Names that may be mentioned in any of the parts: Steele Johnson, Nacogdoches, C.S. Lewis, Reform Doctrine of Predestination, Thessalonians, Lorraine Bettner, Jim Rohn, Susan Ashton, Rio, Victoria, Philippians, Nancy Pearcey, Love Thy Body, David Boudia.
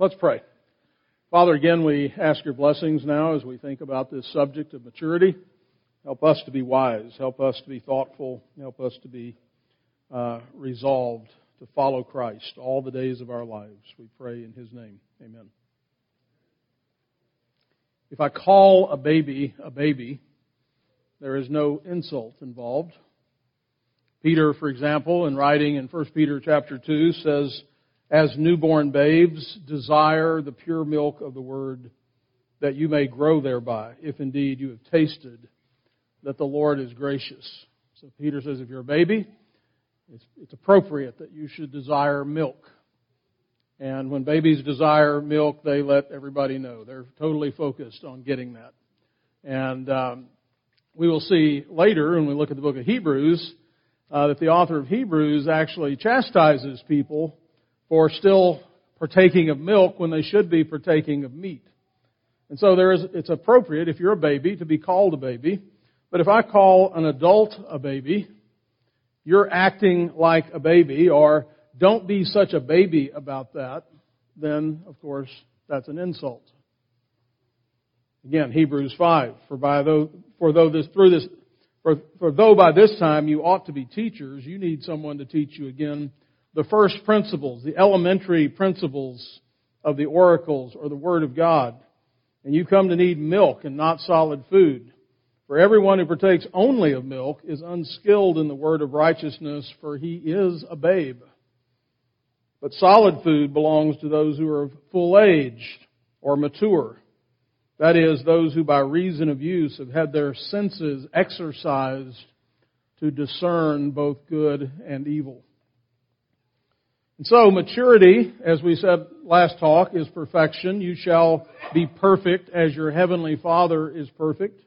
Let's pray. Father, again, we ask your blessings now as we think about this subject of maturity. Help us to be wise. Help us to be thoughtful. Help us to be resolved to follow Christ all the days of our lives. We pray in his name. Amen. If I call a baby, there is no insult involved. Peter, for example, in writing in 1 Peter chapter 2, says, "As newborn babes, desire the pure milk of the word, that you may grow thereby, if indeed you have tasted that the Lord is gracious." So Peter says, if you're a baby, it's appropriate that you should desire milk. And when babies desire milk, they let everybody know. They're totally focused on getting that. And we will see later, when we look at the book of Hebrews, that the author of Hebrews actually chastises people for still partaking of milk when they should be partaking of meat. And so it's appropriate, if you're a baby, to be called a baby. But if I call an adult a baby, you're acting like a baby, or don't be such a baby about that, then, of course, that's an insult. Again, Hebrews 5, for though by this time you ought to be teachers, you need someone to teach you again the first principles, the elementary principles of the oracles or the Word of God. And you come to need milk and not solid food. For everyone who partakes only of milk is unskilled in the word of righteousness, for he is a babe. But solid food belongs to those who are full aged or mature. That is, those who by reason of use have had their senses exercised to discern both good and evil. And so maturity, as we said last talk, is perfection. You shall be perfect as your heavenly Father is perfect.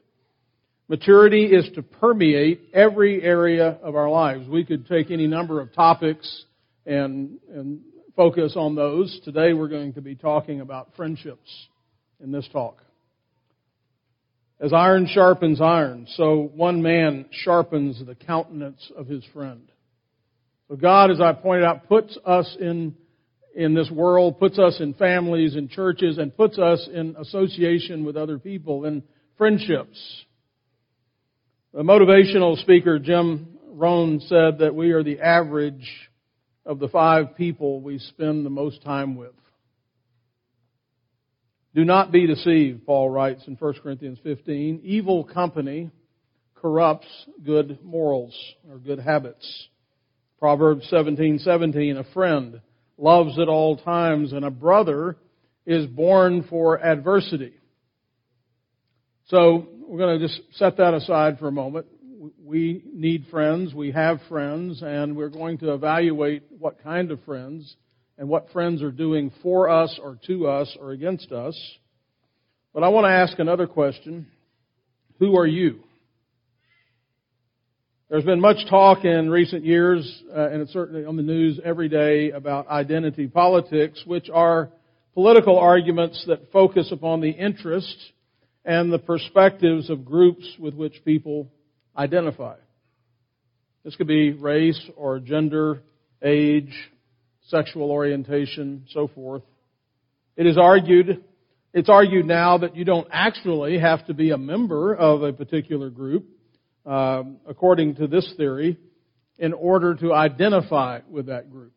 Maturity is to permeate every area of our lives. We could take any number of topics and focus on those. Today we're going to be talking about friendships in this talk. As iron sharpens iron, so one man sharpens the countenance of his friend. So God, as I pointed out, puts us in this world, puts us in families, in churches, and puts us in association with other people, in friendships. The motivational speaker Jim Rohn said that we are the average of the five people we spend the most time with. Do not be deceived, Paul writes in 1 Corinthians 15. Evil company corrupts good morals or good habits. Proverbs 17:17, a friend loves at all times, and a brother is born for adversity. So we're going to just set that aside for a moment. We need friends, we have friends, and we're going to evaluate what kind of friends and what friends are doing for us or to us or against us. But I want to ask another question. Who are you? There's been much talk in recent years, and it's certainly on the news every day, about identity politics, which are political arguments that focus upon the interests and the perspectives of groups with which people identify. This could be race or gender, age, sexual orientation, so forth. It's argued now that you don't actually have to be a member of a particular group, according to this theory, in order to identify with that group.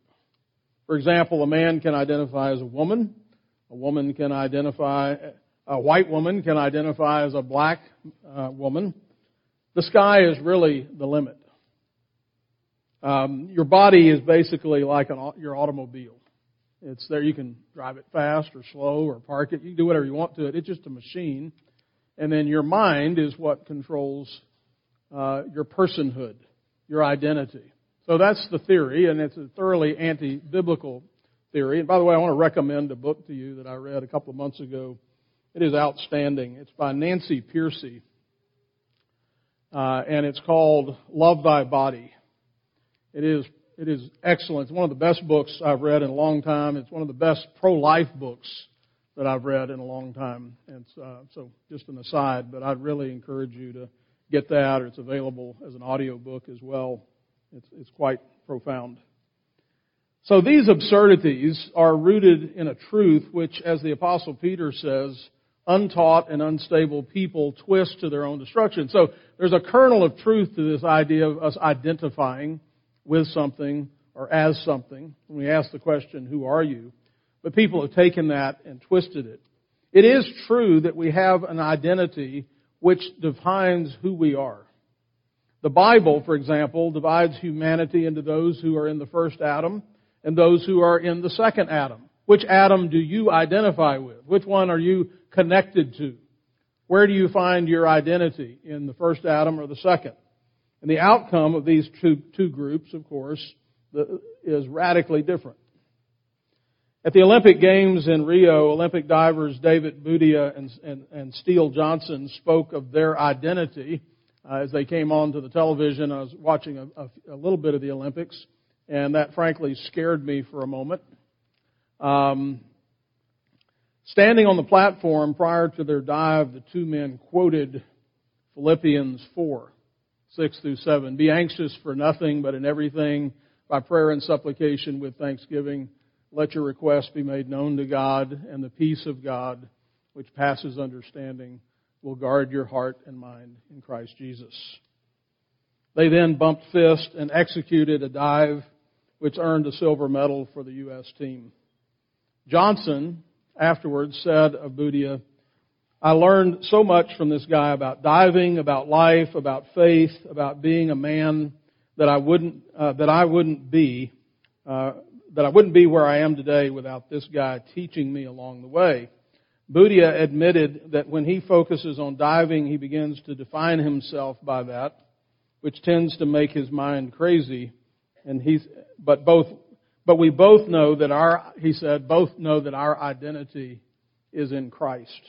For example, a man can identify as a woman can identify, a white woman can identify as a black woman. The sky is really the limit. Your body is basically like your automobile. It's there. You can drive it fast or slow or park it. You can do whatever you want to it. It's just a machine. And then your mind is what controls your personhood, your identity. So that's the theory, and it's a thoroughly anti-biblical theory. And by the way, I want to recommend a book to you that I read a couple of months ago. It is outstanding. It's by Nancy Pearcey, and it's called Love Thy Body. It is excellent. It's one of the best books I've read in a long time. It's one of the best pro-life books that I've read in a long time. And so just an aside, but I'd really encourage you to get that, or it's available as an audio book as well. It's quite profound. So these absurdities are rooted in a truth which, as the Apostle Peter says, untaught and unstable people twist to their own destruction. So there's a kernel of truth to this idea of us identifying with something or as something. When we ask the question, who are you? But people have taken that and twisted it. It is true that we have an identity which defines who we are. The Bible, for example, divides humanity into those who are in the first Adam and those who are in the second Adam. Which Adam do you identify with? Which one are you connected to? Where do you find your identity, in the first Adam or the second? And the outcome of these two groups, of course, is radically different. At the Olympic Games in Rio, Olympic divers David Boudia and Steele Johnson spoke of their identity as they came onto the television. I was watching a little bit of the Olympics, and that frankly scared me for a moment. Standing on the platform prior to their dive, the two men quoted Philippians 4:6-7. Be anxious for nothing, but in everything, by prayer and supplication with thanksgiving, let your requests be made known to God, and the peace of God, which passes understanding, will guard your heart and mind in Christ Jesus. They then bumped fists and executed a dive which earned a silver medal for the U.S. team. Johnson afterwards said of Boudia, I learned so much from this guy about diving, about life, about faith, about being a man, that I wouldn't be where I am today without this guy teaching me along the way. Boudia admitted that when he focuses on diving, he begins to define himself by that, which tends to make his mind crazy. But we both know that our identity is in Christ.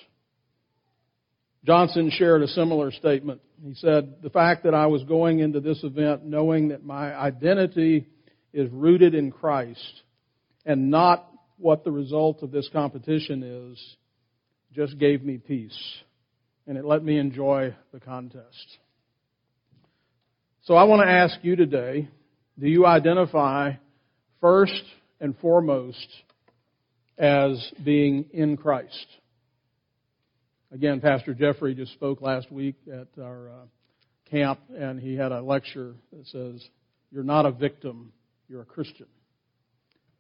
Johnson shared a similar statement. He said, the fact that I was going into this event knowing that my identity is rooted in Christ and not what the result of this competition is, just gave me peace. And it let me enjoy the contest. So I want to ask you today, do you identify first and foremost as being in Christ? Again, Pastor Jeffrey just spoke last week at our camp, and he had a lecture that says, you're not a victim, you're a Christian.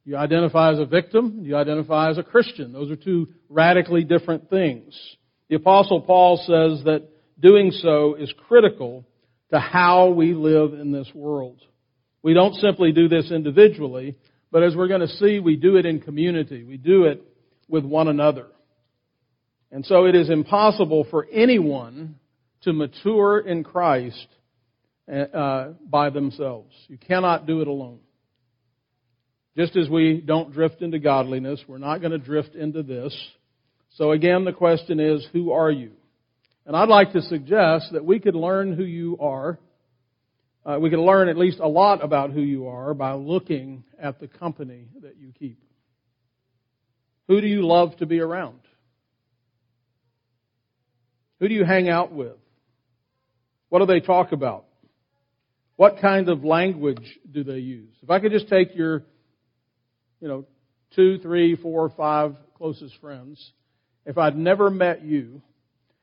You identify as a victim, you identify as a Christian. Those are two radically different things. The Apostle Paul says that doing so is critical to how we live in this world. We don't simply do this individually, but as we're going to see, we do it in community. We do it with one another. And so it is impossible for anyone to mature in Christ by themselves. You cannot do it alone. Just as we don't drift into godliness, we're not going to drift into this. So again, the question is, who are you? And I'd like to suggest that we could learn who you are. We can learn at least a lot about who you are by looking at the company that you keep. Who do you love to be around? Who do you hang out with? What do they talk about? What kind of language do they use? If I could just take your, 2, 3, 4, 5 closest friends, if I'd never met you,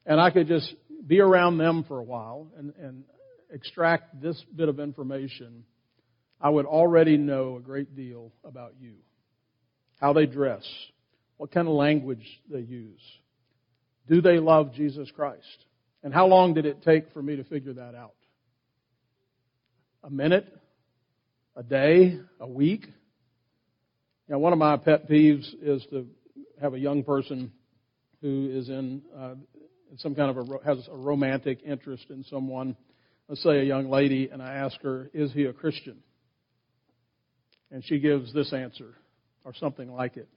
and I could just be around them for a while and extract this bit of information, I would already know a great deal about you. How they dress, what kind of language they use. Do they love Jesus Christ? And how long did it take for me to figure that out? A minute? A day? A week? Now, one of my pet peeves is to have a young person who is in some kind of has a romantic interest in someone. Let's say a young lady, and I ask her, is he a Christian? And she gives this answer, or something like it.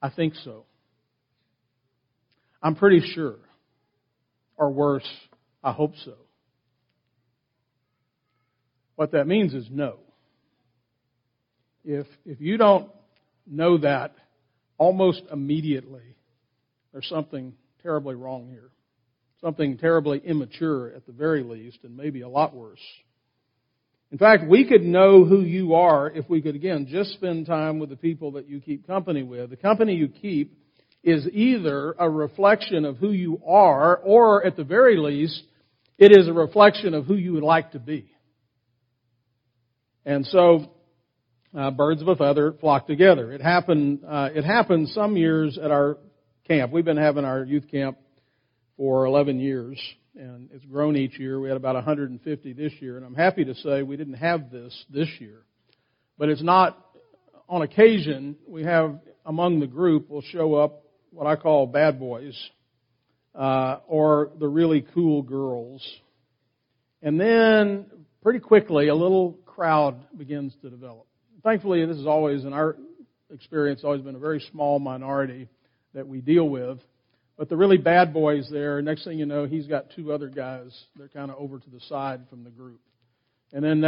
I think so. I'm pretty sure. Or worse, I hope so. What that means is no. If you don't know that almost immediately, there's something terribly wrong here. Something terribly immature at the very least, and maybe a lot worse. In fact, we could know who you are if we could, again, just spend time with the people that you keep company with. The company you keep is either a reflection of who you are, or at the very least, it is a reflection of who you would like to be. And so, birds of a feather flock together. It happened some years at our camp. We've been having our youth camp for 11 years, and it's grown each year. We had about 150 this year, and I'm happy to say we didn't have this year. But it's not, on occasion, we have among the group will show up what I call bad boys, or the really cool girls. And then, pretty quickly, a little crowd begins to develop. Thankfully, this is always, in our experience, always been a very small minority that we deal with. But the really bad boy's there. Next thing you know, he's got two other guys. They're kind of over to the side from the group. And then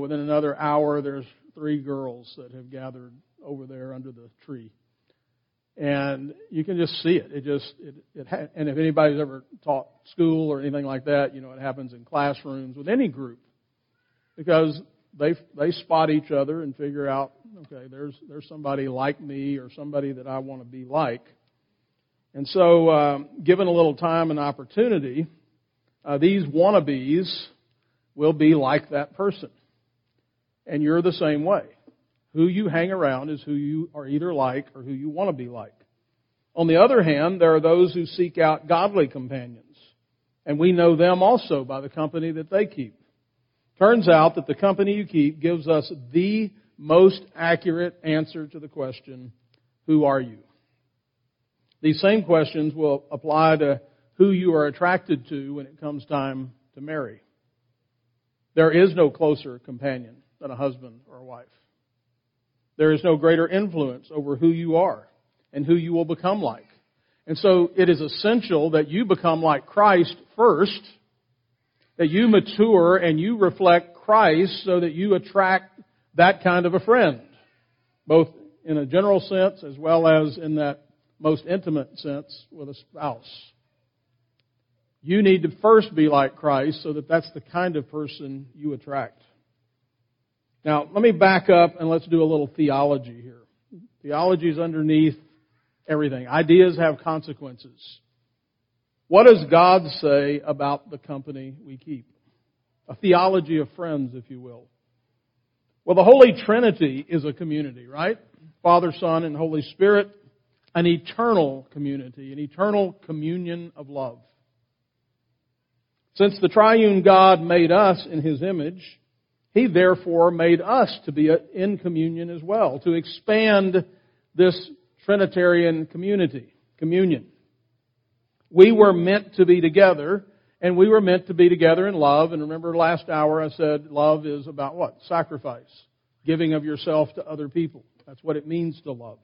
within another hour, there's three girls that have gathered over there under the tree. And you can just see it. And if anybody's ever taught school or anything like that, you know it happens in classrooms with any group, because they spot each other and figure out, okay, there's somebody like me or somebody that I want to be like. And so, given a little time and opportunity, these wannabes will be like that person. And you're the same way. Who you hang around is who you are either like or who you want to be like. On the other hand, there are those who seek out godly companions. And we know them also by the company that they keep. Turns out that the company you keep gives us the most accurate answer to the question, who are you? These same questions will apply to who you are attracted to when it comes time to marry. There is no closer companion than a husband or a wife. There is no greater influence over who you are and who you will become like. And so it is essential that you become like Christ first, that you mature and you reflect Christ so that you attract that kind of a friend, both in a general sense as well as in that most intimate sense with a spouse. You need to first be like Christ so that that's the kind of person you attract. Now, let me back up and let's do a little theology here. Theology is underneath everything. Ideas have consequences. What does God say about the company we keep? A theology of friends, if you will. Well, the Holy Trinity is a community, right? Father, Son, and Holy Spirit. An eternal community, an eternal communion of love. Since the triune God made us in His image, He therefore made us to be in communion as well, to expand this Trinitarian communion. We were meant to be together, and we were meant to be together in love. And remember last hour I said love is about what? Sacrifice, giving of yourself to other people. That's what it means to love.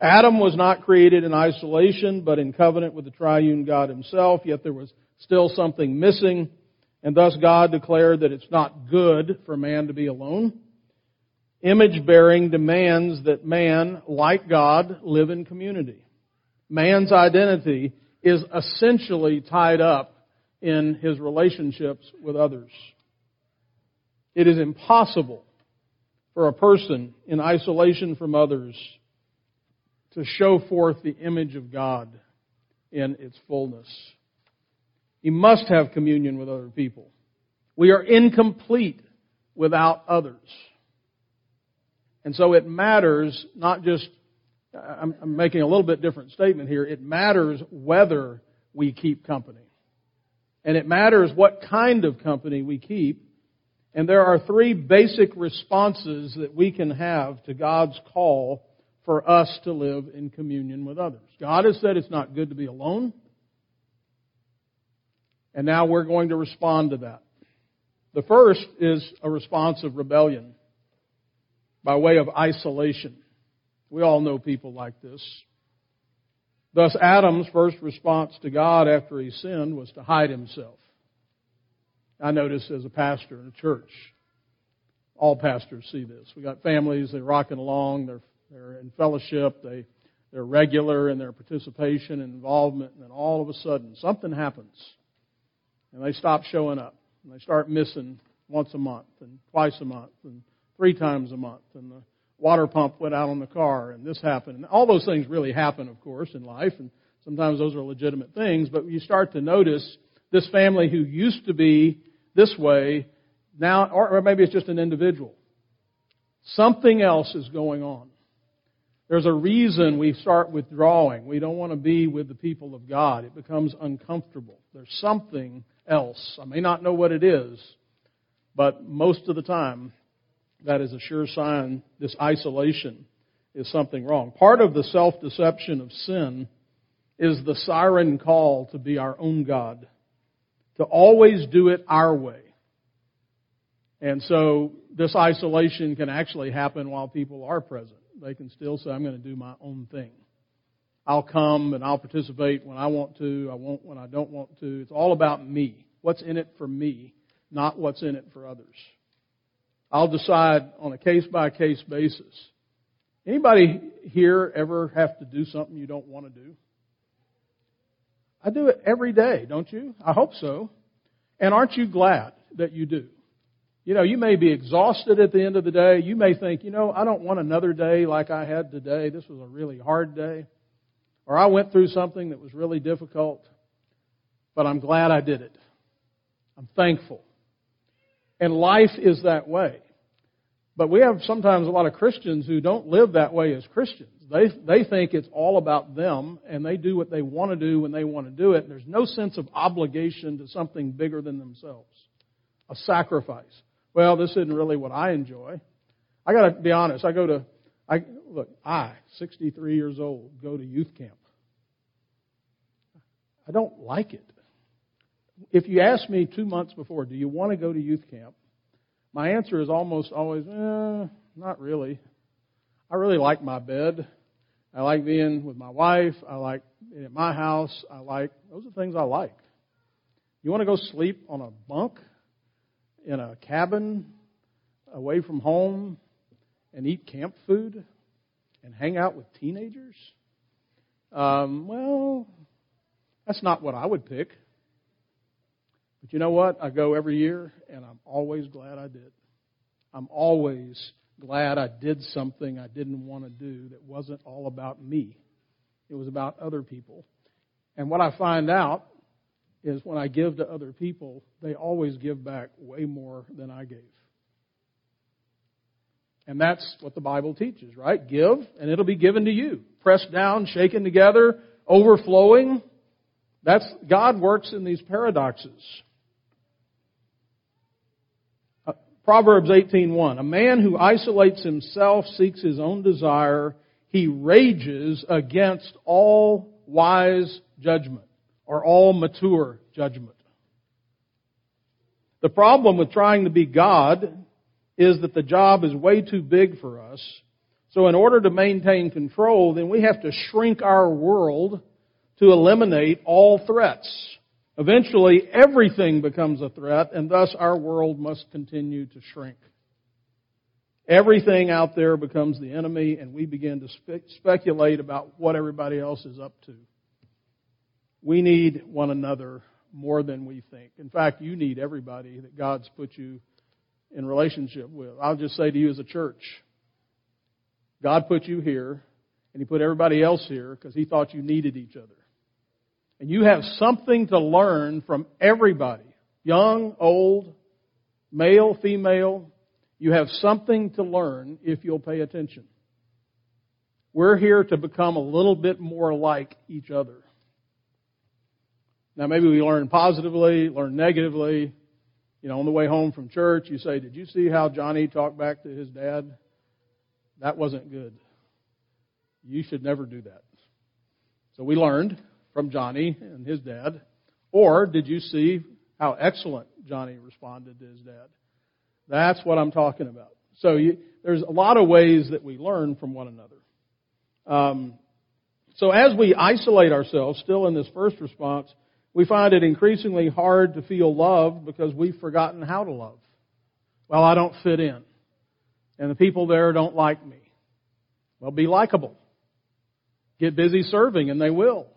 Adam was not created in isolation, but in covenant with the triune God Himself, yet there was still something missing, and thus God declared that it's not good for man to be alone. Image-bearing demands that man, like God, live in community. Man's identity is essentially tied up in his relationships with others. It is impossible for a person in isolation from others to show forth the image of God in its fullness. He must have communion with other people. We are incomplete without others. And so it matters not just, I'm making a little bit different statement here, it matters whether we keep company. And it matters what kind of company we keep. And there are three basic responses that we can have to God's call for us to live in communion with others. God has said it's not good to be alone. And now we're going to respond to that. The first is a response of rebellion by way of isolation. We all know people like this. Thus, Adam's first response to God after he sinned was to hide himself. I notice as a pastor in a church, all pastors see this. We got families, they're rocking along, they're in fellowship, they're regular in their participation and involvement, and then all of a sudden something happens, and they stop showing up, and they start missing once a month and twice a month and three times a month, and the water pump went out on the car, and this happened. And all those things really happen, of course, in life, and sometimes those are legitimate things, but you start to notice this family who used to be this way now, or maybe it's just an individual. Something else is going on. There's a reason we start withdrawing. We don't want to be with the people of God. It becomes uncomfortable. There's something else. I may not know what it is, but most of the time, that is a sure sign this isolation is something wrong. Part of the self-deception of sin is the siren call to be our own God, to always do it our way. And so this isolation can actually happen while people are present. They can still say, I'm going to do my own thing. I'll come and I'll participate when I want to. I won't when I don't want to. It's all about me. What's in it for me, not what's in it for others. I'll decide on a case-by-case basis. Anybody here ever have to do something you don't want to do? I do it every day, don't you? I hope so. And aren't you glad that you do? You know, you may be exhausted at the end of the day. You may think, you know, I don't want another day like I had today. This was a really hard day. Or I went through something that was really difficult, but I'm glad I did it. I'm thankful. And life is that way. But we have sometimes a lot of Christians who don't live that way as Christians. They think it's all about them, and they do what they want to do when they want to do it. And there's no sense of obligation to something bigger than themselves, a sacrifice. Well, this isn't really what I enjoy. I got to be honest. I, 63 years old, go to youth camp. I don't like it. If you ask me 2 months before, do you want to go to youth camp? My answer is almost always, not really. I really like my bed. I like being with my wife. I like being at my house. Those are things I like. You want to go sleep on a bunk? In a cabin away from home and eat camp food and hang out with teenagers? Well, that's not what I would pick. But you know what? I go every year, and I'm always glad I did. I'm always glad I did something I didn't want to do that wasn't all about me. It was about other people. And what I find out is when I give to other people, they always give back way more than I gave. And that's what the Bible teaches, right? Give, and it'll be given to you. Pressed down, shaken together, overflowing. That's God works in these paradoxes. Proverbs 18:1, a man who isolates himself seeks his own desire. He rages against all wise judgment. Or all mature judgment. The problem with trying to be God is that the job is way too big for us. So in order to maintain control, then we have to shrink our world to eliminate all threats. Eventually, everything becomes a threat, and thus our world must continue to shrink. Everything out there becomes the enemy, and we begin to speculate about what everybody else is up to. We need one another more than we think. In fact, you need everybody that God's put you in relationship with. I'll just say to you as a church, God put you here, and He put everybody else here because He thought you needed each other. And you have something to learn from everybody, young, old, male, female. You have something to learn if you'll pay attention. We're here to become a little bit more like each other. Now, maybe we learn positively, learn negatively. You know, on the way home from church, you say, did you see how Johnny talked back to his dad? That wasn't good. You should never do that. So we learned from Johnny and his dad. Or did you see how excellent Johnny responded to his dad? That's what I'm talking about. So there's a lot of ways that we learn from one another. So as we isolate ourselves, still in this first response, we find it increasingly hard to feel loved because we've forgotten how to love. Well, I don't fit in. And the people there don't like me. Well, be likable. Get busy serving, and they will.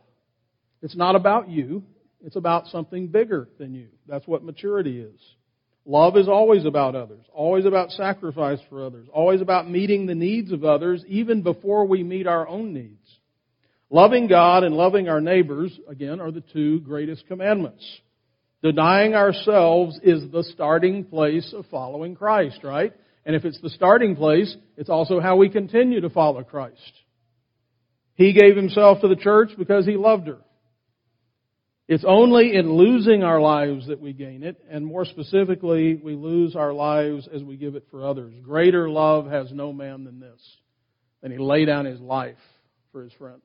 It's not about you. It's about something bigger than you. That's what maturity is. Love is always about others, always about sacrifice for others, always about meeting the needs of others even before we meet our own needs. Loving God and loving our neighbors, again, are the two greatest commandments. Denying ourselves is the starting place of following Christ, right? And if it's the starting place, it's also how we continue to follow Christ. He gave himself to the church because he loved her. It's only in losing our lives that we gain it, and more specifically, we lose our lives as we give it for others. Greater love has no man than this, and he laid down his life for his friends.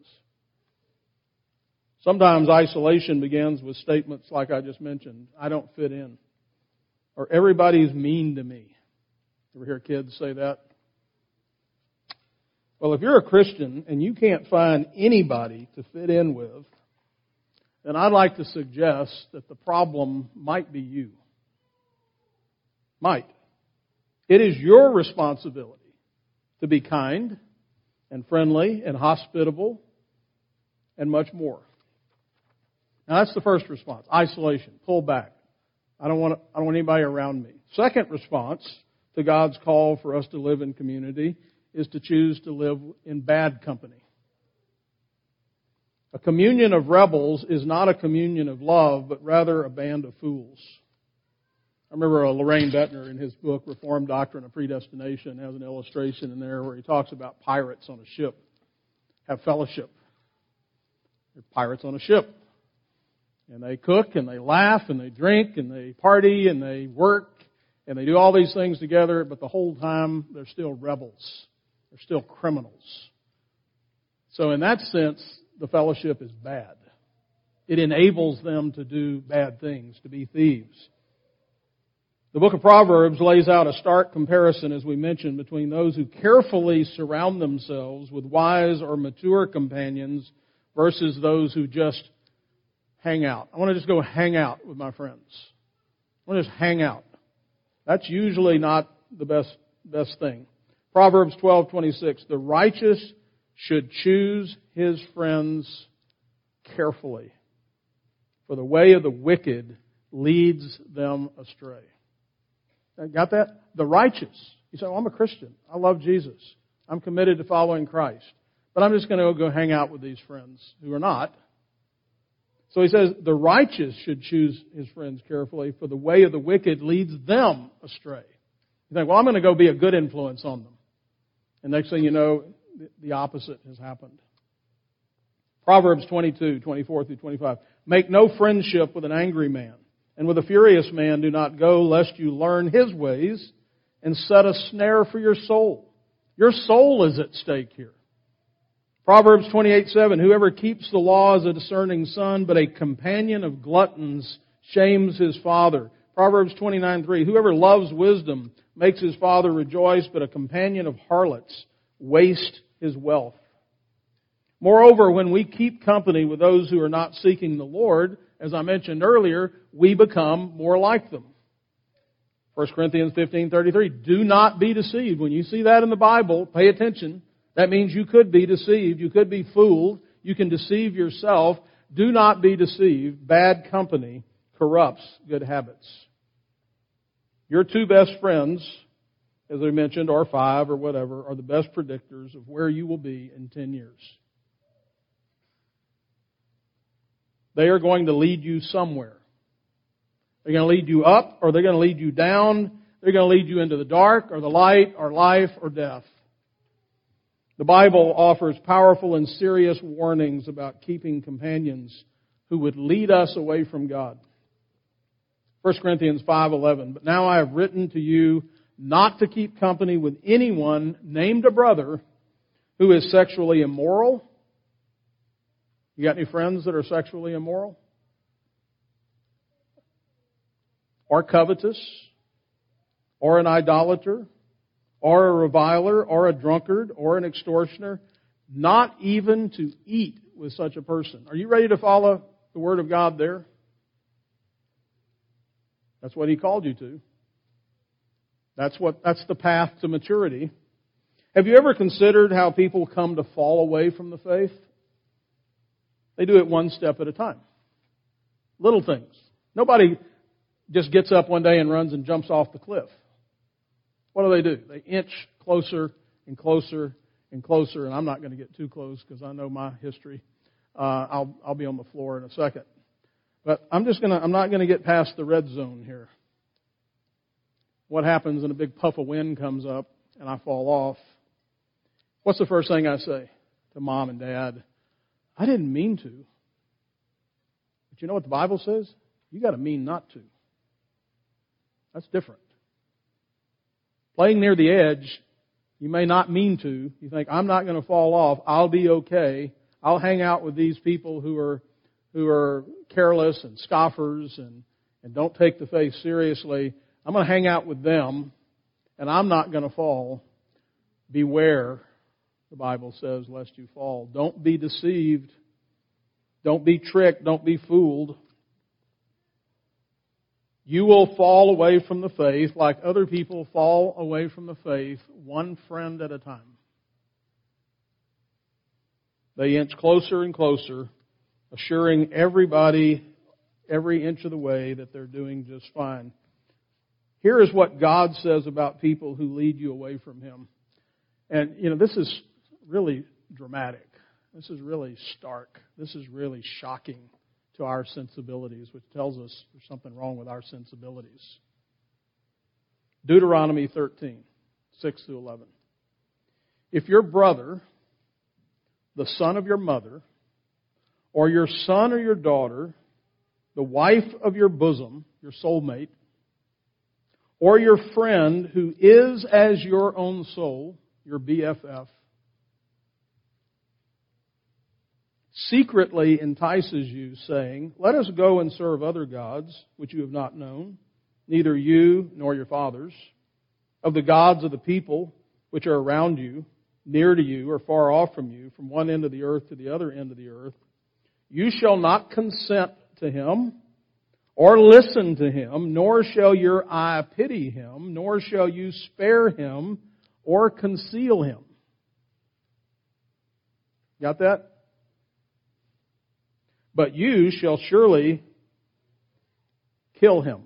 Sometimes isolation begins with statements like I just mentioned, I don't fit in, or everybody's mean to me. Ever hear kids say that? Well, if you're a Christian and you can't find anybody to fit in with, then I'd like to suggest that the problem might be you. Might. It is your responsibility to be kind and friendly and hospitable and much more. Now, that's the first response. Isolation. Pull back. I don't want anybody around me. Second response to God's call for us to live in community is to choose to live in bad company. A communion of rebels is not a communion of love, but rather a band of fools. I remember Lorraine Bettner in his book, Reform Doctrine of Predestination, has an illustration in there where he talks about pirates on a ship. Have fellowship. They're pirates on a ship. And they cook, and they laugh, and they drink, and they party, and they work, and they do all these things together, but the whole time they're still rebels. They're still criminals. So in that sense, the fellowship is bad. It enables them to do bad things, to be thieves. The book of Proverbs lays out a stark comparison, as we mentioned, between those who carefully surround themselves with wise or mature companions versus those who just hang out. I want to just go hang out with my friends. I want to just hang out. That's usually not the best thing. Proverbs 12:26, the righteous should choose his friends carefully, for the way of the wicked leads them astray. Got that? The righteous. You say, well, I'm a Christian. I love Jesus. I'm committed to following Christ. But I'm just going to go hang out with these friends who are not. So he says, the righteous should choose his friends carefully, for the way of the wicked leads them astray. You think, well, I'm going to go be a good influence on them. And next thing you know, the opposite has happened. Proverbs 22:24-25. Make no friendship with an angry man, and with a furious man do not go, lest you learn his ways and set a snare for your soul. Your soul is at stake here. Proverbs 28:7. Whoever keeps the law is a discerning son, but a companion of gluttons shames his father. Proverbs 29:3. Whoever loves wisdom makes his father rejoice, but a companion of harlots wastes his wealth. Moreover, when we keep company with those who are not seeking the Lord, as I mentioned earlier, we become more like them. 1 Corinthians 15:33, do not be deceived. When you see that in the Bible, pay attention. That means you could be deceived. You could be fooled. You can deceive yourself. Do not be deceived. Bad company corrupts good habits. Your two best friends, as I mentioned, or five or whatever, are the best predictors of where you will be in 10 years. They are going to lead you somewhere. They're going to lead you up, or they're going to lead you down. They're going to lead you into the dark, or the light, or life, or death. The Bible offers powerful and serious warnings about keeping companions who would lead us away from God. 1 Corinthians 5:11, but now I have written to you not to keep company with anyone named a brother who is sexually immoral. You got any friends that are sexually immoral? Or covetous? Or an idolater? Or a reviler? Or a drunkard? Or an extortioner? Not even to eat with such a person. Are you ready to follow the Word of God there? That's what He called you to. That's the path to maturity. Have you ever considered how people come to fall away from the faith? They do it one step at a time. Little things. Nobody just gets up one day and runs and jumps off the cliff. What do? They inch closer and closer and closer, and I'm not going to get too close because I know my history. I'll be on the floor in a second. But I'm not going to get past the red zone here. What happens when a big puff of wind comes up and I fall off? What's the first thing I say to Mom and Dad? I didn't mean to. But you know what the Bible says? You got to mean not to. That's different. Playing near the edge, you may not mean to. You think, I'm not going to fall off. I'll be okay. I'll hang out with these people who are careless and scoffers and don't take the faith seriously. I'm going to hang out with them, and I'm not going to fall. Beware, the Bible says, lest you fall. Don't be deceived. Don't be tricked. Don't be fooled. You will fall away from the faith like other people fall away from the faith, one friend at a time. They inch closer and closer, assuring everybody every inch of the way that they're doing just fine. Here is what God says about people who lead you away from Him. And, this is really dramatic. This is really stark. This is really shocking to our sensibilities, which tells us there's something wrong with our sensibilities. Deuteronomy 13, 6-11. If your brother, the son of your mother, or your son or your daughter, the wife of your bosom, your soulmate, or your friend who is as your own soul, your BFF, secretly entices you, saying, let us go and serve other gods, which you have not known, neither you nor your fathers, of the gods of the people which are around you, near to you or far off from you, from one end of the earth to the other end of the earth. You shall not consent to him or listen to him, nor shall your eye pity him, nor shall you spare him or conceal him. Got that? But you shall surely kill him.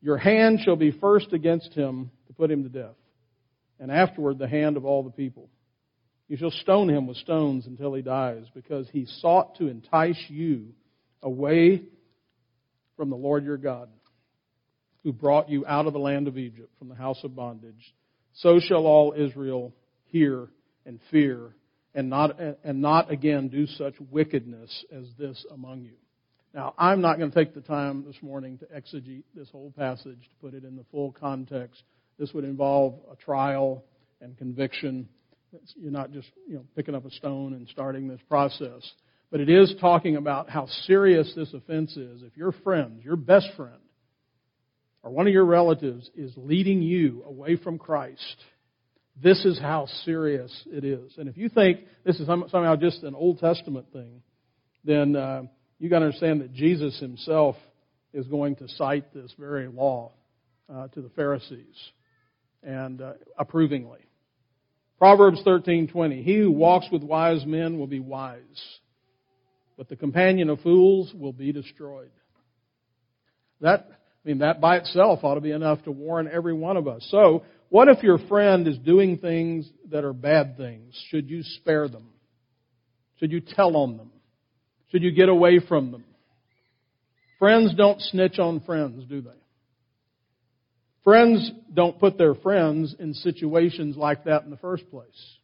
Your hand shall be first against him to put him to death, and afterward the hand of all the people. You shall stone him with stones until he dies, because he sought to entice you away from the Lord your God, who brought you out of the land of Egypt, from the house of bondage. So shall all Israel hear and fear, and not again do such wickedness as this among you. Now, I'm not going to take the time this morning to exegete this whole passage, to put it in the full context. This would involve a trial and conviction. You're not just picking up a stone and starting this process. But it is talking about how serious this offense is. If your friend, your best friend, or one of your relatives is leading you away from Christ, this is how serious it is. And if you think this is somehow just an Old Testament thing, then you've got to understand that Jesus himself is going to cite this very law to the Pharisees, and approvingly. Proverbs 13:20, he who walks with wise men will be wise, but the companion of fools will be destroyed. That by itself ought to be enough to warn every one of us. So, what if your friend is doing things that are bad things? Should you spare them? Should you tell on them? Should you get away from them? Friends don't snitch on friends, do they? Friends don't put their friends in situations like that in the first place.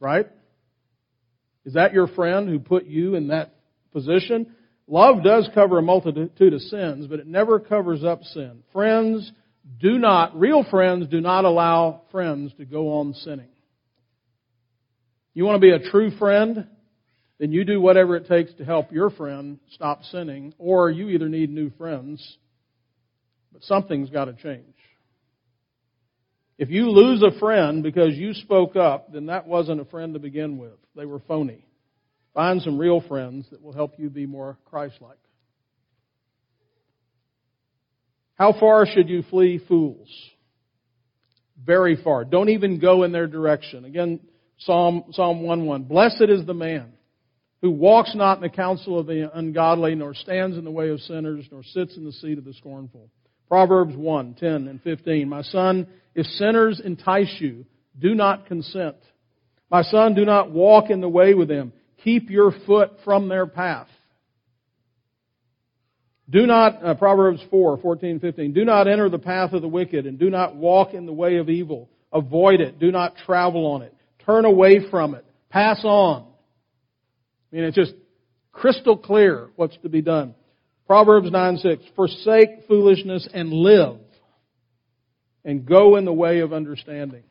Right? Is that your friend who put you in that position? Love does cover a multitude of sins, but it never covers up sin. Real friends do not allow friends to go on sinning. You want to be a true friend? Then you do whatever it takes to help your friend stop sinning, or you either need new friends, but something's got to change. If you lose a friend because you spoke up, then that wasn't a friend to begin with. They were phony. Find some real friends that will help you be more Christ-like. How far should you flee fools? Very far. Don't even go in their direction. Again, Psalm 1:1. Blessed is the man who walks not in the counsel of the ungodly, nor stands in the way of sinners, nor sits in the seat of the scornful. Proverbs 1, 10 and 15. My son, if sinners entice you, do not consent. My son, do not walk in the way with them. Keep your foot from their path. Do not, Proverbs 4, 14, 15. Do not enter the path of the wicked, and do not walk in the way of evil. Avoid it. Do not travel on it. Turn away from it. Pass on. I mean, it's just crystal clear what's to be done. Proverbs 9, 6. Forsake foolishness and live, and go in the way of understanding.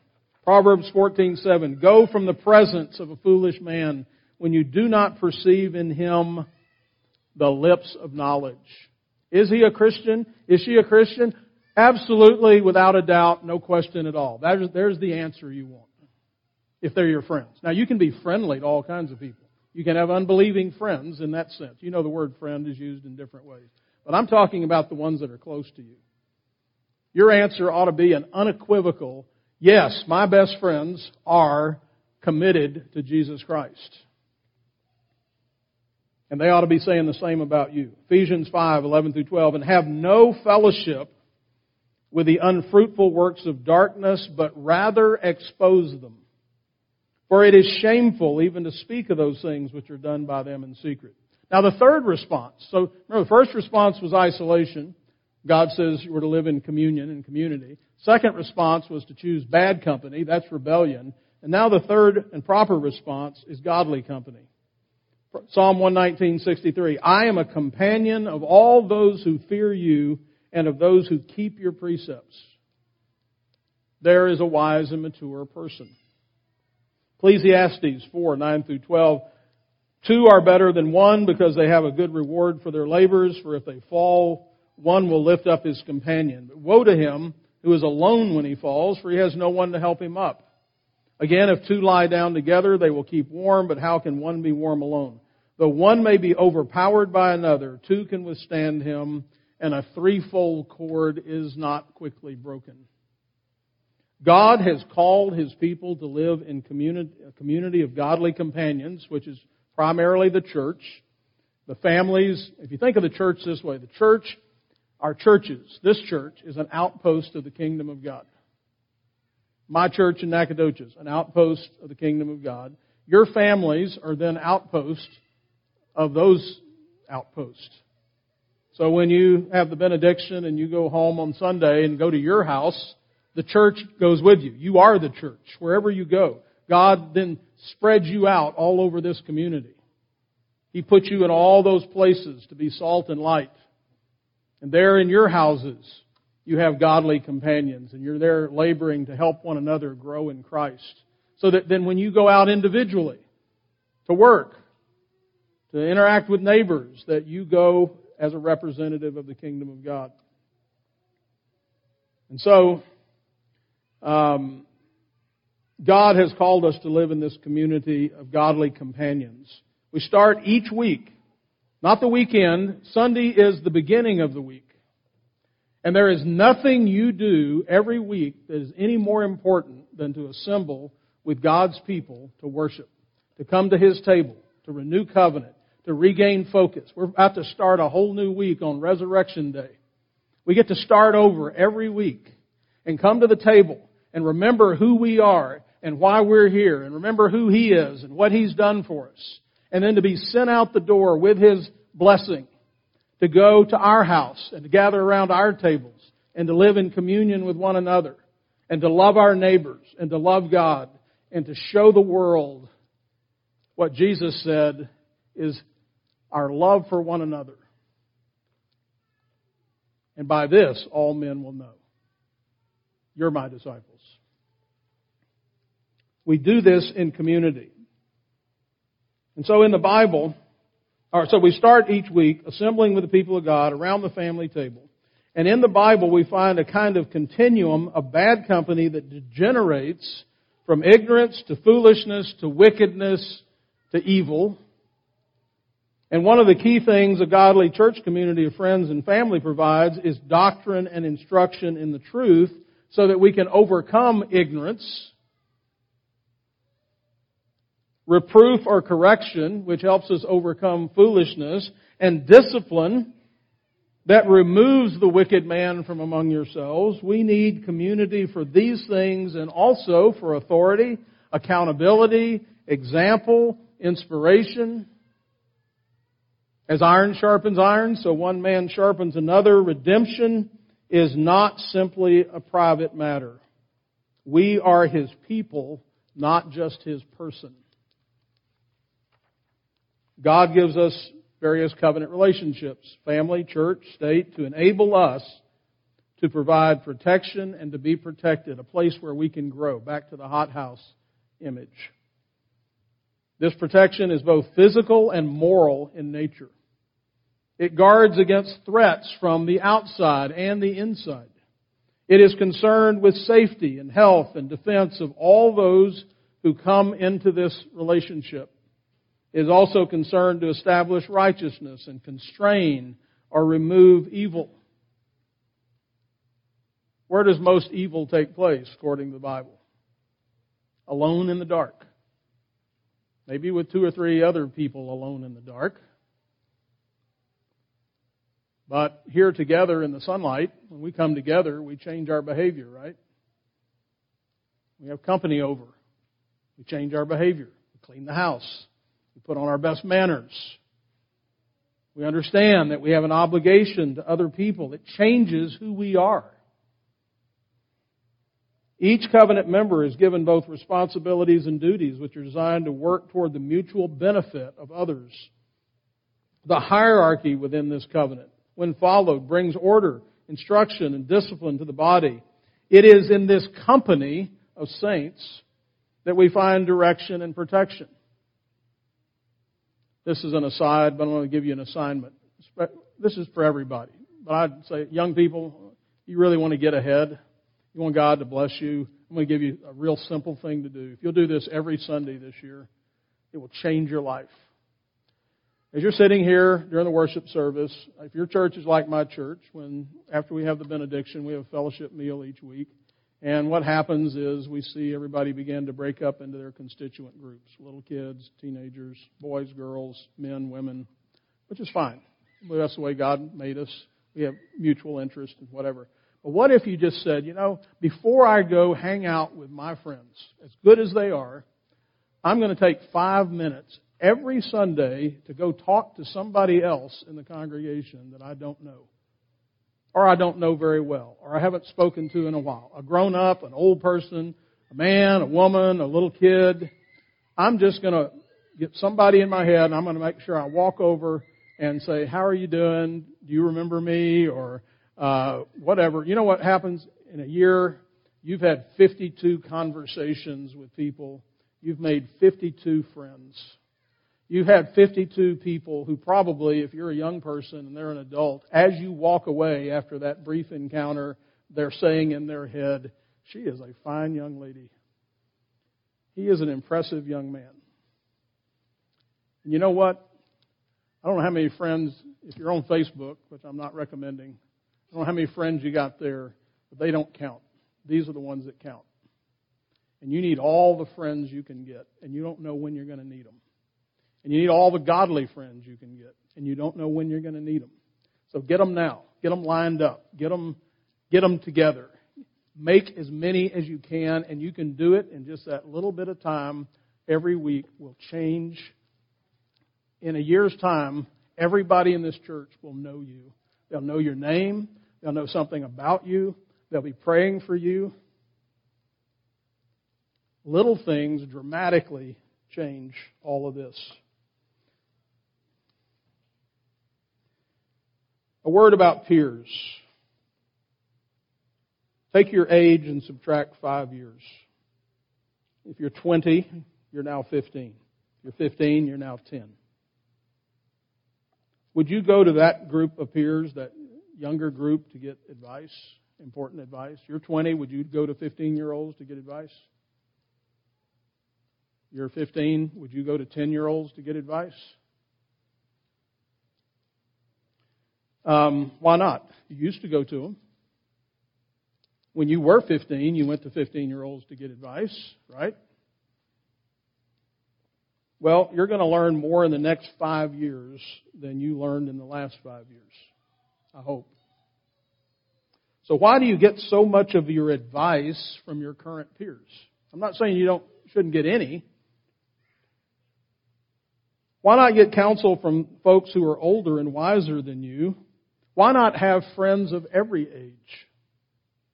Proverbs 14, 7. Go from the presence of a foolish man when you do not perceive in him the lips of knowledge. Is he a Christian? Is she a Christian? Absolutely, without a doubt, no question at all. There's the answer you want, if they're your friends. Now, you can be friendly to all kinds of people. You can have unbelieving friends in that sense. You know the word friend is used in different ways. But I'm talking about the ones that are close to you. Your answer ought to be an unequivocal, yes, my best friends are committed to Jesus Christ. And they ought to be saying the same about you. Ephesians 5, 11 through 12. And have no fellowship with the unfruitful works of darkness, but rather expose them. For it is shameful even to speak of those things which are done by them in secret. Now the third response. So remember, the first response was isolation. God says you were to live in communion and community. Second response was to choose bad company. That's rebellion. And now the third and proper response is godly company. Psalm 119:63. I am a companion of all those who fear you and of those who keep your precepts. There is a wise and mature person. Ecclesiastes 4, 9 through 12. Two are better than one because they have a good reward for their labors, for if they fall, one will lift up his companion. But woe to him who is alone when he falls, for he has no one to help him up. Again, if two lie down together, they will keep warm, but how can one be warm alone? Though one may be overpowered by another, two can withstand him, and a threefold cord is not quickly broken. God has called His people to live in a community of godly companions, which is primarily the church, the families. If you think of the church this way, the church, our churches, this church is an outpost of the kingdom of God. My church in Nacogdoches, an outpost of the kingdom of God. Your families are then outposts of those outposts. So when you have the benediction and you go home on Sunday and go to your house, the church goes with you. You are the church. Wherever you go, God then spreads you out all over this community. He puts you in all those places to be salt and light. And there in your houses, you have godly companions, and you're there laboring to help one another grow in Christ. So that then when you go out individually to work, to interact with neighbors, that you go as a representative of the kingdom of God. And so, God has called us to live in this community of godly companions. We start each week, not the weekend. Sunday is the beginning of the week. And there is nothing you do every week that is any more important than to assemble with God's people to worship, to come to His table, to renew covenant, to regain focus. We're about to start a whole new week on Resurrection Day. We get to start over every week and come to the table and remember who we are and why we're here and remember who He is and what He's done for us. And then to be sent out the door with His blessing, to go to our house and to gather around our tables and to live in communion with one another and to love our neighbors and to love God and to show the world what Jesus said is our love for one another. And by this, all men will know. You're my disciples. We do this in community. And so in the Bible, so we start each week assembling with the people of God around the family table. And in the Bible, we find a kind of continuum of bad company that degenerates from ignorance to foolishness to wickedness to evil. And one of the key things a godly church community of friends and family provides is doctrine and instruction in the truth so that we can overcome ignorance, reproof or correction, which helps us overcome foolishness, and discipline that removes the wicked man from among yourselves. We need community for these things and also for authority, accountability, example, inspiration. As iron sharpens iron, so one man sharpens another. Redemption is not simply a private matter. We are His people, not just His person. God gives us various covenant relationships, family, church, state, to enable us to provide protection and to be protected, a place where we can grow, back to the hothouse image. This protection is both physical and moral in nature. It guards against threats from the outside and the inside. It is concerned with safety and health and defense of all those who come into this relationship. It is also concerned to establish righteousness and constrain or remove evil. Where does most evil take place, according to the Bible? Alone in the dark. Maybe with 2 or 3 other people alone in the dark. But here together in the sunlight, when we come together, we change our behavior, right? We have company over. We change our behavior. We clean the house. We put on our best manners. We understand that we have an obligation to other people. It changes who we are. Each covenant member is given both responsibilities and duties which are designed to work toward the mutual benefit of others. The hierarchy within this covenant, when followed, brings order, instruction, and discipline to the body. It is in this company of saints that we find direction and protection. This is an aside, but I'm going to give you an assignment. This is for everybody. But I'd say, young people, you really want to get ahead. You want God to bless you. I'm going to give you a real simple thing to do. If you'll do this every Sunday this year, it will change your life. As you're sitting here during the worship service, if your church is like my church, when after we have the benediction, we have a fellowship meal each week. And what happens is we see everybody begin to break up into their constituent groups, little kids, teenagers, boys, girls, men, women, which is fine. That's the way God made us. We have mutual interest and whatever. But what if you just said, before I go hang out with my friends, as good as they are, I'm going to take 5 minutes every Sunday to go talk to somebody else in the congregation that I don't know, or I don't know very well, or I haven't spoken to in a while. A grown-up, an old person, a man, a woman, a little kid. I'm just going to get somebody in my head, and I'm going to make sure I walk over and say, how are you doing? Do you remember me? Or whatever. You know what happens? In a year, you've had 52 conversations with people. You've made 52 friends. You've had 52 people who probably, if you're a young person and they're an adult, as you walk away after that brief encounter, they're saying in their head, she is a fine young lady. He is an impressive young man. And you know what? I don't know how many friends, if you're on Facebook, which I'm not recommending, I don't know how many friends you got there, but they don't count. These are the ones that count. And you need all the friends you can get, and you don't know when you're going to need them. And you need all the godly friends you can get. And you don't know when you're going to need them. So get them now. Get them lined up. Get them together. Make as many as you can. And you can do it in just that little bit of time every week will change. In a year's time, everybody in this church will know you. They'll know your name. They'll know something about you. They'll be praying for you. Little things dramatically change all of this. A word about peers. Take your age and subtract 5 years. If you're 20, you're now 15. If you're 15, you're now 10. Would you go to that group of peers, that younger group, to get advice, important advice? You're 20, would you go to 15-year-olds to get advice? You're 15, would you go to 10-year-olds to get advice? Why not? You used to go to them. When you were 15, you went to 15-year-olds to get advice, right? Well, you're going to learn more in the next 5 years than you learned in the last 5 years, I hope. So why do you get so much of your advice from your current peers? I'm not saying you shouldn't get any. Why not get counsel from folks who are older and wiser than you? Why not have friends of every age?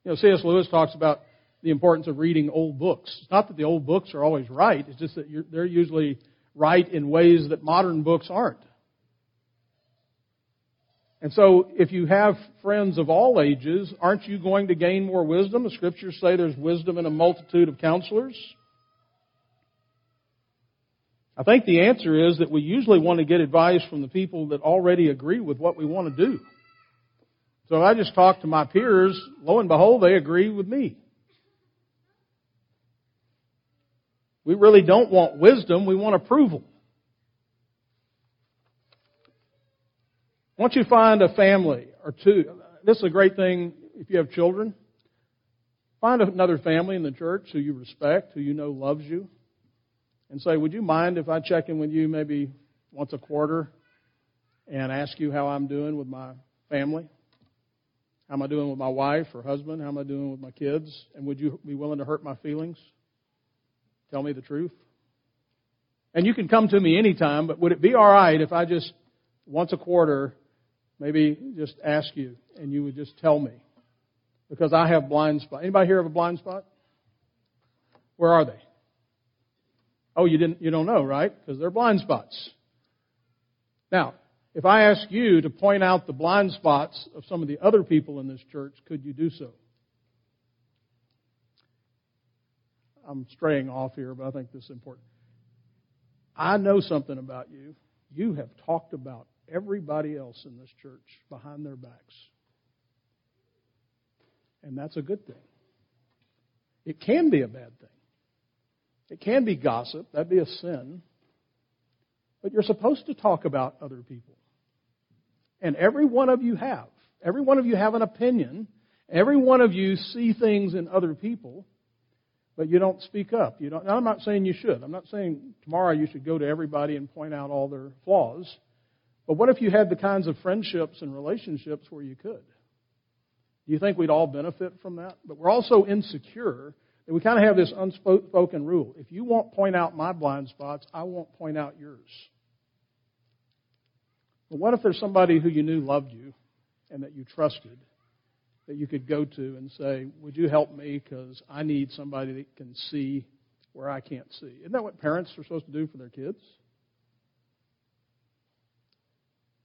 You know, C.S. Lewis talks about the importance of reading old books. It's not that the old books are always right. It's just that they're usually right in ways that modern books aren't. And so if you have friends of all ages, aren't you going to gain more wisdom? The Scriptures say there's wisdom in a multitude of counselors. I think the answer is that we usually want to get advice from the people that already agree with what we want to do. So I just talk to my peers. Lo and behold, they agree with me. We really don't want wisdom. We want approval. Once you find a family or two, this is a great thing if you have children. Find another family in the church who you respect, who you know loves you, and say, would you mind if I check in with you maybe once a quarter and ask you how I'm doing with my family? How am I doing with my wife or husband? How am I doing with my kids? And would you be willing to hurt my feelings? Tell me the truth. And you can come to me anytime, but would it be all right if I just, once a quarter, maybe just ask you and you would just tell me? Because I have blind spots. Anybody here have a blind spot? Where are they? Oh, you don't know, right? Because they're blind spots. Now, if I ask you to point out the blind spots of some of the other people in this church, could you do so? I'm straying off here, but I think this is important. I know something about you. You have talked about everybody else in this church behind their backs. And that's a good thing. It can be a bad thing. It can be gossip. That'd be a sin. But you're supposed to talk about other people. And every one of you have. Every one of you have an opinion. Every one of you see things in other people, but you don't speak up. Now, I'm not saying you should. I'm not saying tomorrow you should go to everybody and point out all their flaws. But what if you had the kinds of friendships and relationships where you could? Do you think we'd all benefit from that? But we're also insecure. We kind of have this unspoken rule. If you won't point out my blind spots, I won't point out yours. But what if there's somebody who you knew loved you and that you trusted, that you could go to and say, would you help me because I need somebody that can see where I can't see? Isn't that what parents are supposed to do for their kids?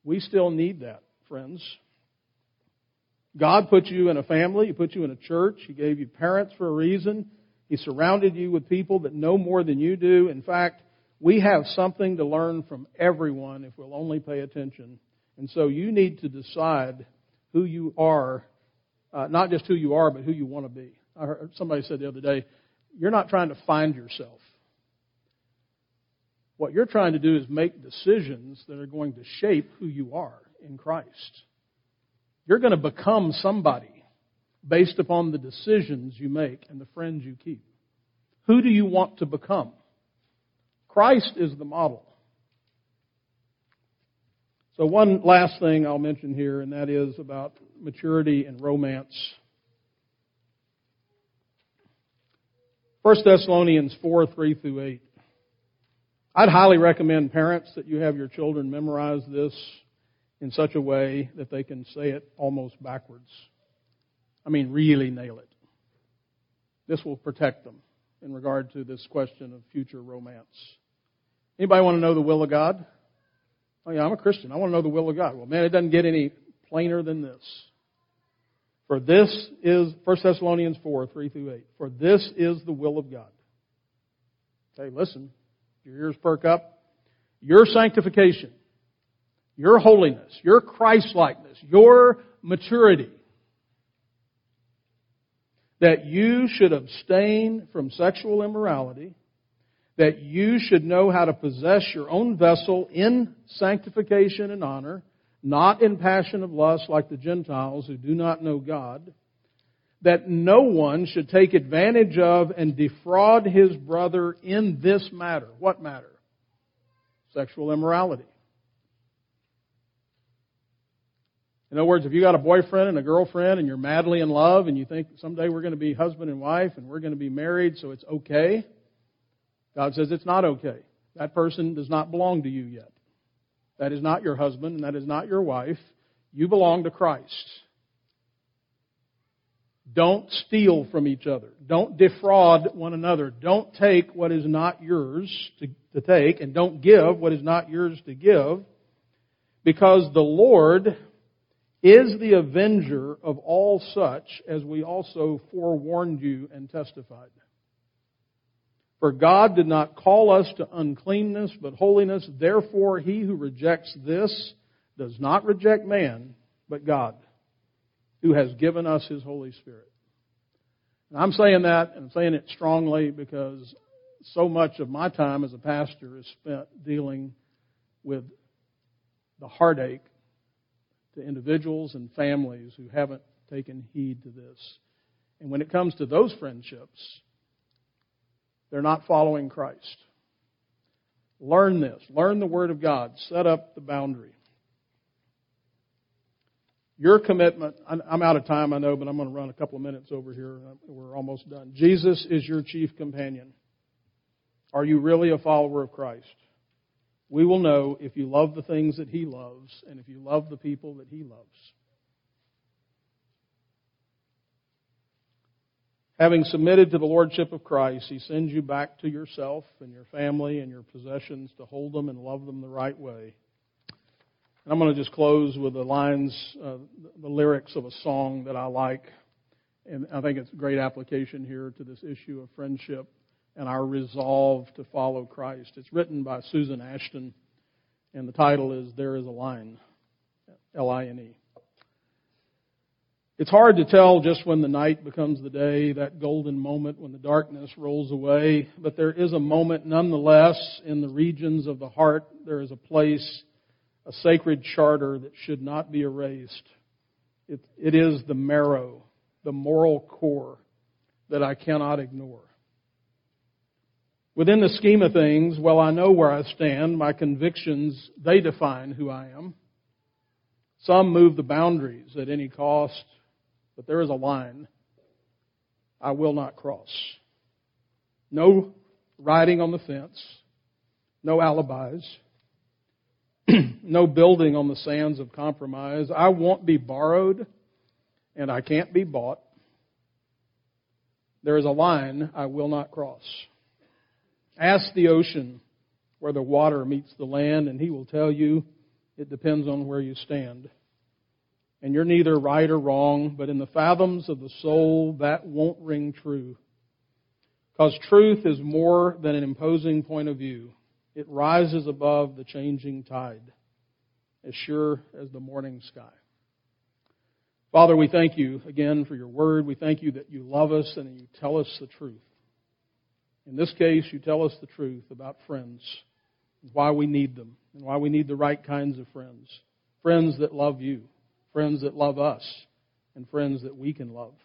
We still need that, friends. God put you in a family. He put you in a church. He gave you parents for a reason. He surrounded you with people that know more than you do. In fact, we have something to learn from everyone if we'll only pay attention. And so you need to decide who you are, not just who you are, but who you want to be. I heard somebody said the other day, you're not trying to find yourself. What you're trying to do is make decisions that are going to shape who you are in Christ. You're going to become somebody based upon the decisions you make and the friends you keep. Who do you want to become? Christ is the model. So one last thing I'll mention here, and that is about maturity and romance. 1 Thessalonians 4:3-8. I'd highly recommend, parents, that you have your children memorize this in such a way that they can say it almost backwards. I mean, really nail it. This will protect them in regard to this question of future romance. Anybody want to know the will of God? Oh, yeah, I'm a Christian. I want to know the will of God. Well, man, it doesn't get any plainer than this. For this is, 1 Thessalonians 4:3-8. For this is the will of God. Okay, listen. Your ears perk up. Your sanctification. Your holiness, your Christ-likeness, your maturity, that you should abstain from sexual immorality, that you should know how to possess your own vessel in sanctification and honor, not in passion of lust like the Gentiles who do not know God, that no one should take advantage of and defraud his brother in this matter. What matter? sexual immorality. In other words, if you got a boyfriend and a girlfriend and you're madly in love and you think someday we're going to be husband and wife and we're going to be married, so it's okay, God says it's not okay. That person does not belong to you yet. That is not your husband and that is not your wife. You belong to Christ. Don't steal from each other. Don't defraud one another. Don't take what is not yours to take, and don't give what is not yours to give, because the Lord is the avenger of all such, as we also forewarned you and testified. For God did not call us to uncleanness, but holiness. Therefore, he who rejects this does not reject man, but God, who has given us his Holy Spirit. And I'm saying that, and I'm saying it strongly, because so much of my time as a pastor is spent dealing with the heartache to individuals and families who haven't taken heed to this. And when it comes to those friendships, they're not following Christ. Learn this. Learn the Word of God. Set up the boundary. Your commitment, I'm out of time, I know, but I'm going to run a couple of minutes over here. We're almost done. Jesus is your chief companion. Are you really a follower of Christ? We will know if you love the things that he loves and if you love the people that he loves. Having submitted to the lordship of Christ, he sends you back to yourself and your family and your possessions to hold them and love them the right way. I'm going to just close with the lines, the lyrics of a song that I like, and I think it's a great application here to this issue of friendship and our resolve to follow Christ. It's written by Susan Ashton, and the title is "There Is a Line," L-I-N-E. It's hard to tell just when the night becomes the day, that golden moment when the darkness rolls away, but there is a moment nonetheless in the regions of the heart. There is a place, a sacred charter that should not be erased. It is the marrow, the moral core that I cannot ignore. Within the scheme of things, well, I know where I stand. My convictions, they define who I am. Some move the boundaries at any cost, but there is a line I will not cross. No riding on the fence, no alibis. No building on the sands of compromise. I won't be borrowed, and I can't be bought. There is a line I will not cross. Ask the ocean where the water meets the land, and he will tell you it depends on where you stand. And you're neither right or wrong, but in the fathoms of the soul, that won't ring true. Because truth is more than an imposing point of view. It rises above the changing tide, as sure as the morning sky. Father, we thank you again for your word. We thank you that you love us and you tell us the truth. In this case, you tell us the truth about friends, why we need them, and why we need the right kinds of friends. Friends that love you, friends that love us, and friends that we can love.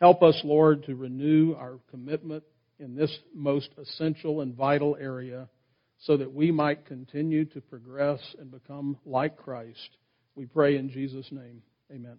Help us, Lord, to renew our commitment in this most essential and vital area, so that we might continue to progress and become like Christ. We pray in Jesus' name. Amen.